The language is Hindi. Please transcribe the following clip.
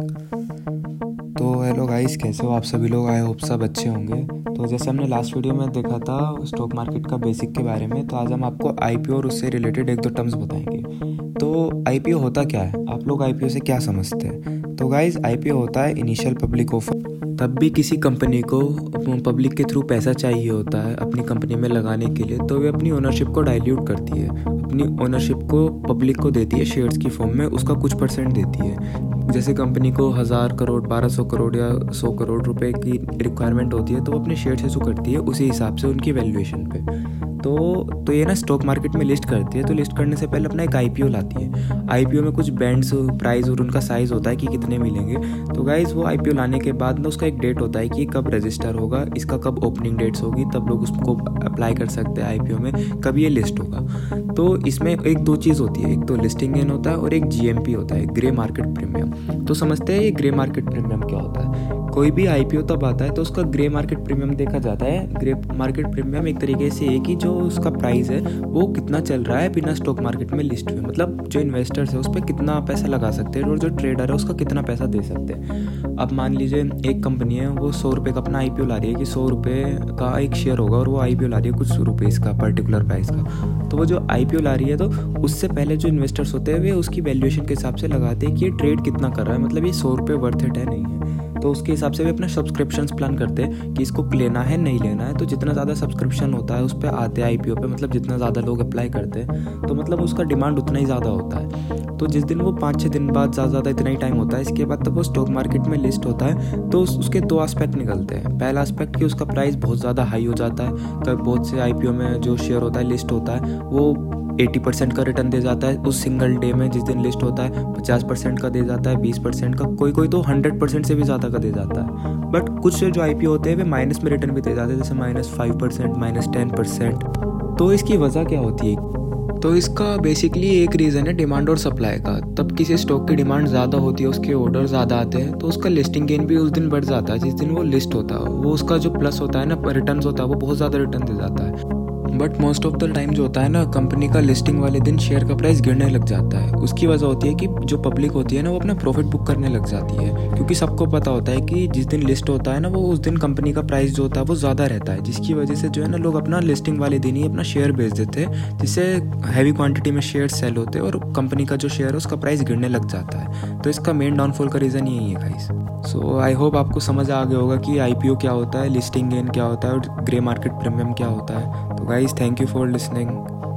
तो हेलो गाइस, कैसे हो आप सभी लोग। आई होप सब अच्छे होंगे। तो जैसे हमने लास्ट वीडियो में देखा था स्टॉक मार्केट का बेसिक के बारे में, तो आज हम आपको आईपीओ और उससे रिलेटेड एक दो टर्म्स बताएंगे। तो आईपीओ होता क्या है, आप लोग आईपीओ से क्या समझते हैं। तो गाइस, आईपीओ होता है इनिशियल पब्लिक ऑफर। तब भी किसी कंपनी को पब्लिक के थ्रू पैसा चाहिए होता है अपनी कंपनी में लगाने के लिए, तो वे अपनी ओनरशिप को डाइल्यूट करती है, अपनी ओनरशिप को पब्लिक को देती है शेयर्स की फॉर्म में, उसका कुछ परसेंट देती है। जैसे कंपनी को 1000 करोड़, 1200 करोड़ या 100 करोड़ रुपए की रिक्वायरमेंट होती है, तो वो अपने शेयर्स इशू करती है उसी हिसाब से उनकी वैल्यूएशन पे। तो ये ना स्टॉक मार्केट में लिस्ट करती है, तो लिस्ट करने से पहले अपना एक आईपीओ लाती है। आईपीओ में कुछ बैंड्स, प्राइस और उनका साइज़ होता है कि कितने मिलेंगे। तो गाइज़, वो आईपीओ लाने के बाद ना उसका एक डेट होता है कि कब रजिस्टर होगा, इसका कब ओपनिंग डेट्स होगी, तब लोग उसको अप्लाई कर सकते हैं आईपीओ में, कब ये लिस्ट होगा। तो इसमें एक दो चीज़ होती है, एक तो लिस्टिंग गेन होता है और एक जीएमपी होता है, ग्रे मार्केट प्रीमियम। तो समझते हैं ये ग्रे मार्केट प्रीमियम क्या होता है। कोई भी आईपीओ तब आता है तो उसका ग्रे मार्केट प्रीमियम देखा जाता है। ग्रे मार्केट प्रीमियम एक तरीके से है कि जो उसका प्राइस है वो कितना चल रहा है बिना स्टॉक मार्केट में लिस्ट हुए, मतलब जो इन्वेस्टर्स है उस पर कितना पैसा लगा सकते हैं और जो ट्रेडर है उसका कितना पैसा दे सकते हैं। अब मान लीजिए एक कंपनी है, वो 100 रुपये का अपना आईपीओ ला रही है कि 100 रुपये का एक शेयर होगा, और वो आईपीओ ला रही है कुछ रुपये इसका पर्टिकुलर प्राइस का। तो वो जो आईपीओ ला रही है, तो उससे पहले जो इन्वेस्टर्स होते हैं वे उसकी वैल्यूएशन के हिसाब से लगाते हैं कि ये ट्रेड कितना कर रहा है, मतलब ये 100 रुपये वर्थ इट है नहीं है। तो उसके हिसाब से भी अपना सब्सक्रिप्शन प्लान करते हैं कि इसको लेना है नहीं लेना है। तो जितना ज़्यादा सब्सक्रिप्शन होता है उस पर आते हैं आईपीओ पे, मतलब जितना ज़्यादा लोग अप्लाई करते हैं तो मतलब उसका डिमांड उतना ही ज़्यादा होता है। तो जिस दिन वो 5-6 दिन बाद ज़्यादा इतना ही टाइम होता है, इसके बाद तब वो स्टॉक मार्केट में लिस्ट होता है। तो उसके दो एस्पेक्ट निकलते हैं। पहला एस्पेक्ट कि उसका प्राइस बहुत ज़्यादा हाई हो जाता है, तो बहुत से आईपीओ में जो शेयर होता है लिस्ट होता है वो 80% का रिटर्न दे जाता है उस सिंगल डे में। जिस दिन लिस्ट होता है 50% का दे जाता है, 20% का, कोई तो 100% से भी ज़्यादा का दे जाता है। बट कुछ जो आईपीओ होते हैं वे माइनस में रिटर्न भी दे जाते हैं, जैसे -5%, -10%। तो इसकी वजह क्या होती है? तो इसका बेसिकली एक रीज़न है डिमांड और सप्लाई का। तब किसी स्टॉक की डिमांड ज़्यादा होती है, उसके ऑर्डर ज़्यादा आते हैं, तो उसका लिस्टिंग गेन भी उस दिन बढ़ जाता है जिस दिन वो लिस्ट होता है। वो उसका जो प्लस होता है ना, रिटर्न होता है, वो बहुत ज़्यादा रिटर्न दे जाता है। But most of the time जो होता है ना, कंपनी का लिस्टिंग वाले दिन शेयर का प्राइस गिरने लग जाता है। उसकी वजह होती है कि जो पब्लिक होती है ना, वो अपना प्रॉफिट बुक करने लग जाती है, क्योंकि सबको पता होता है कि जिस दिन लिस्ट होता है ना, वो उस दिन कंपनी का प्राइस जो होता है वो ज़्यादा रहता है, जिसकी वजह से जो है ना लोग अपना लिस्टिंग वाले दिन ही अपना शेयर बेच देते हैं, जिससे हैवी क्वांटिटी में शेयर सेल होते हैं और कंपनी का जो शेयर है उसका प्राइस गिरने लग जाता है। तो इसका मेन डाउनफॉल का रीज़न यही है गाइस। सो आई होप आपको समझ आ गया होगा कि आईपीओ क्या होता है, लिस्टिंग गेन क्या होता है और ग्रे मार्केट प्रीमियम क्या होता है। तो guys, thank you for listening.